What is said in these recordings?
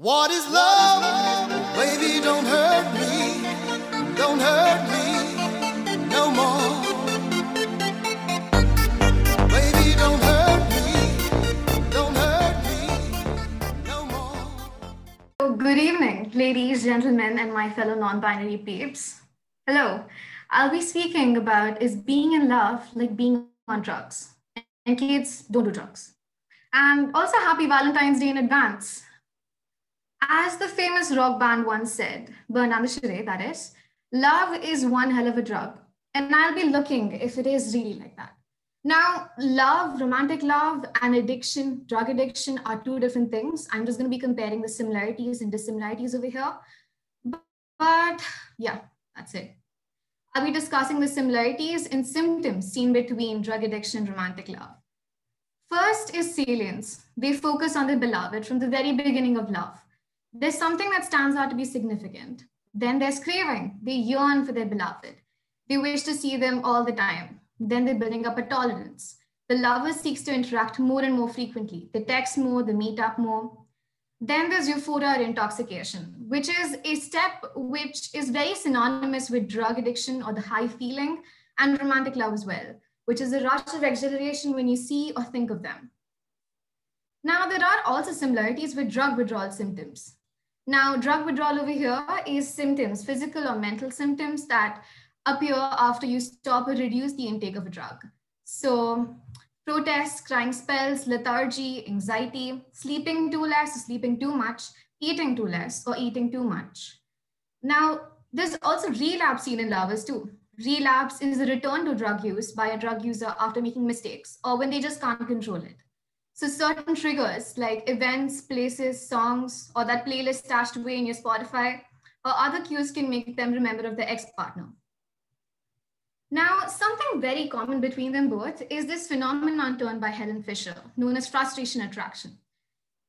What is love? Baby, don't hurt me. Don't hurt me no more. Baby, don't hurt me. Don't hurt me no more. Good evening, ladies, gentlemen, and my fellow non-binary peeps. Hello. I'll be speaking about is being in love like being on drugs? And kids, don't do drugs. And also happy Valentine's Day in advance. As the famous rock band once said, Bernard Sheree, that is, love is one hell of a drug. And I'll be looking if it is really like that. Now, love, romantic love, and addiction, drug addiction are two different things. I'm just going to be comparing the similarities and dissimilarities over here. But yeah, that's it. I'll be discussing the similarities and symptoms seen between drug addiction and romantic love. First is salience. They focus on the beloved from the very beginning of love. There's something that stands out to be significant. Then there's craving. They yearn for their beloved. They wish to see them all the time. Then they're building up a tolerance. The lover seeks to interact more and more frequently. They text more, they meet up more. Then there's euphoria or intoxication, which is a step which is very synonymous with drug addiction or the high feeling and romantic love as well, which is a rush of exhilaration when you see or think of them. Now, there are also similarities with drug withdrawal symptoms. Now, drug withdrawal over here is symptoms, physical or mental symptoms that appear after you stop or reduce the intake of a drug. So protests, crying spells, lethargy, anxiety, sleeping too less, sleeping too much, eating too less, or eating too much. Now, there's also relapse seen in lovers too. Relapse is a return to drug use by a drug user after making mistakes or when they just can't control it. So certain triggers like events, places, songs, or that playlist stashed away in your Spotify or other cues can make them remember of their ex-partner. Now, something very common between them both is this phenomenon termed by Helen Fisher, known as frustration attraction.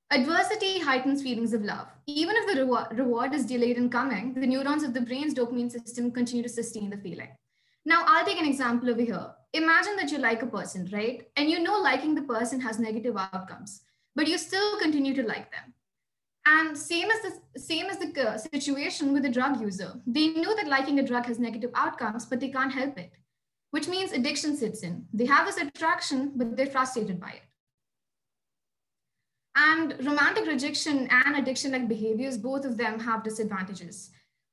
Adversity heightens feelings of love. Even if the reward is delayed in coming, the neurons of the brain's dopamine system continue to sustain the feeling. Now, I'll take an example over here. Imagine that you like a person, right? And you know liking the person has negative outcomes, but you still continue to like them. And same as the situation with a drug user. They know that liking a drug has negative outcomes, but they can't help it, which means addiction sits in. They have this attraction, but they're frustrated by it. And romantic rejection and addiction-like behaviors, both of them have disadvantages.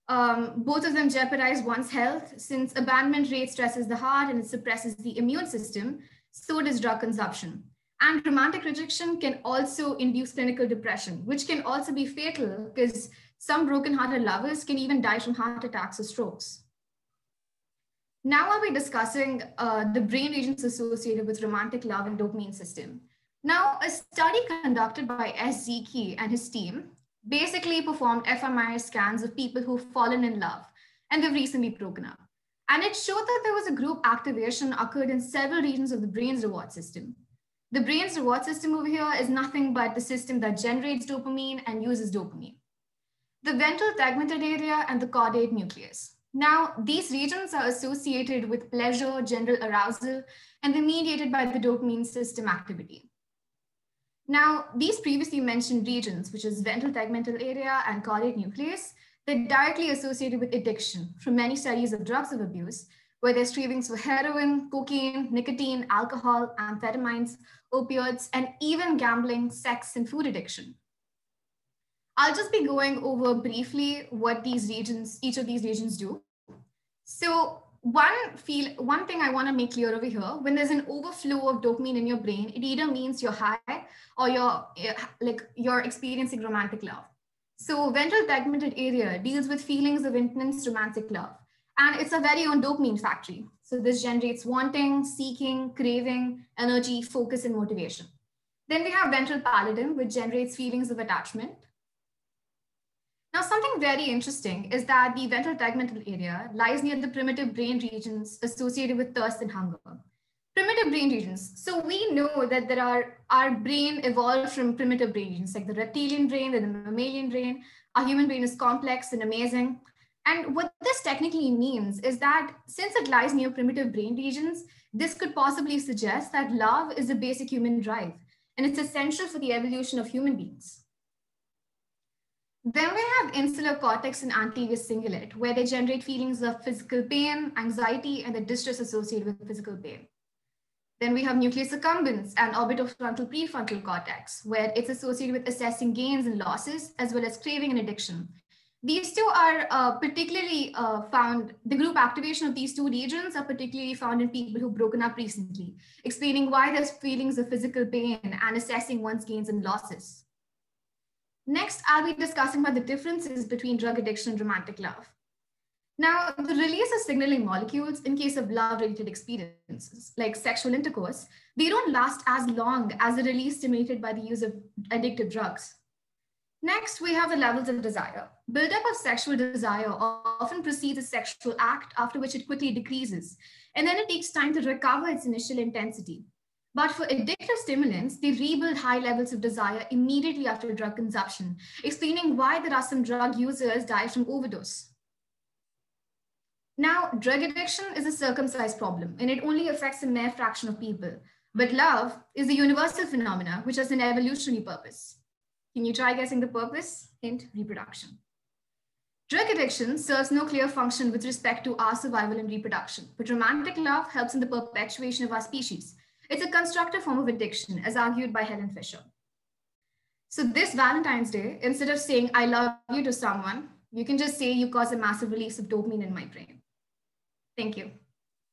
Both of them jeopardize one's health since abandonment rate stresses the heart and it suppresses the immune system. So does drug consumption. And romantic rejection can also induce clinical depression, which can also be fatal because some broken-hearted lovers can even die from heart attacks or strokes. Now I'll be discussing the brain regions associated with romantic love and dopamine system. Now, a study conducted by S. Zeki and his team basically performed fMRI scans of people who've fallen in love and they've recently broken up. And it showed that there was a group activation occurred in several regions of the brain's reward system. The brain's reward system over here is nothing but the system that generates dopamine and uses dopamine. The ventral tegmental area and the caudate nucleus. Now, these regions are associated with pleasure, general arousal, and they're mediated by the dopamine system activity. Now, these previously mentioned regions, which is ventral tegmental area and caudate nucleus, they're directly associated with addiction from many studies of drugs of abuse, where there's cravings for heroin, cocaine, nicotine, alcohol, amphetamines, opioids, and even gambling, sex, and food addiction. I'll just be going over briefly what these regions, each of these regions do. So one thing I want to make clear over here, when there's an overflow of dopamine in your brain, it either means you're high or you're experiencing romantic love. So ventral tegmental area deals with feelings of intense romantic love, and it's a very own dopamine factory. So this generates wanting, seeking, craving, energy, focus, and motivation. Then we have ventral pallidum, which generates feelings of attachment. Now, something very interesting is that the ventral tegmental area lies near the primitive brain regions associated with thirst and hunger. Primitive brain regions. So we know that our brain evolved from primitive brain regions, like the reptilian brain, the mammalian brain. Our human brain is complex and amazing. And what this technically means is that since it lies near primitive brain regions, this could possibly suggest that love is a basic human drive, and it's essential for the evolution of human beings. Then we have insular cortex and anterior cingulate, where they generate feelings of physical pain, anxiety, and the distress associated with physical pain. Then we have nucleus accumbens and orbitofrontal prefrontal cortex, where it's associated with assessing gains and losses, as well as craving and addiction. These two are particularly found, the group activation of these two regions are particularly found in people who've broken up recently, explaining why there's feelings of physical pain and assessing one's gains and losses. Next, I'll be discussing about the differences between drug addiction and romantic love. Now, the release of signaling molecules in case of love-related experiences, like sexual intercourse, they don't last as long as the release stimulated by the use of addictive drugs. Next, we have the levels of desire. Buildup of sexual desire often precedes a sexual act, after which it quickly decreases, and then it takes time to recover its initial intensity. But for addictive stimulants, they rebuild high levels of desire immediately after drug consumption, explaining why there are some drug users die from overdose. Now, drug addiction is a circumcised problem, and it only affects a mere fraction of people. But love is a universal phenomena, which has an evolutionary purpose. Can you try guessing the purpose? Hint, reproduction. Drug addiction serves no clear function with respect to our survival and reproduction, but romantic love helps in the perpetuation of our species. It's a constructive form of addiction, as argued by Helen Fisher. So this Valentine's Day, instead of saying, "I love you" to someone, you can just say, "You cause a massive release of dopamine in my brain." Thank you.